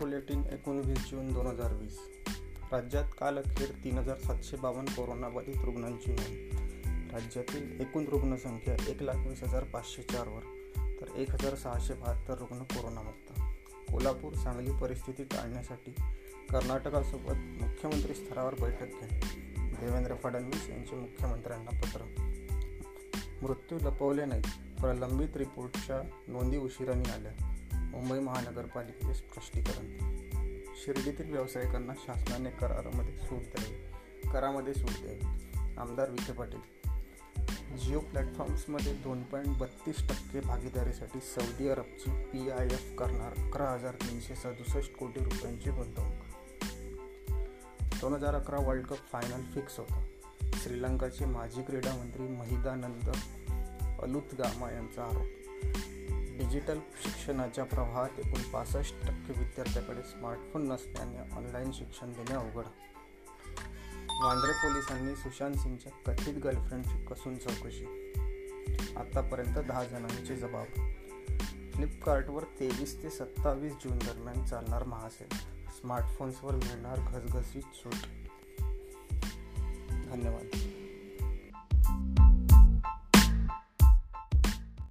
Bulletin 19 जून 2020। राज्यात काल अखेर 3,752 कोरोनाबाधित रुग्णांची नोंद। राज्यातील एकूण रुग्णसंख्या 1,20,504 तर 1,672 रुग्ण कोरोनामुक्त। कोल्हापूर सांगली परिस्थिती टाळण्यासाठी कर्नाटकासोबत मुख्यमंत्री स्तरावर बैठक घेणे, देवेंद्र फडणवीस यांचे मुख्यमंत्र्यांना पत्र। मृत्यू लपवले नाहीत, प्रलंबित रिपोर्टच्या नोंदी उशिराने आल्या, मुंबई महानगरपालिकेचे स्पष्टीकरण। शिर्डीतील व्यावसायिकांना शासनाने करामध्ये सूट द्यावी। आमदार विखे पाटील। जिओ प्लॅटफॉर्म्समध्ये 2.32% भागीदारीसाठी सौदी अरबची PIF करणार 11,367 कोटी रुपयांची गुंतवणूक। 2011 वर्ल्ड कप फायनल फिक्स होता। श्रीलंकाचे माजी क्रीडामंत्री महिदानंद अलुथगामा यांचा आरोप। डिजिटल शिक्षणाच्या प्रवाहात एकूण 65% विद्यार्थ्याकडे स्मार्टफोन नसल्याने ऑनलाईन शिक्षण देणे अवघड। वांद्रे पोलिसांनी सुशांत सिंगच्या कथित गर्लफ्रेंडची कसून चौकशी। आतापर्यंत 10 जणांची जबाब। फ्लिपकार्टवर 23 ते 27 जून दरम्यान चालणार महासेल, स्मार्टफोन्सवर मिळणार घसघशीत सूट। धन्यवाद।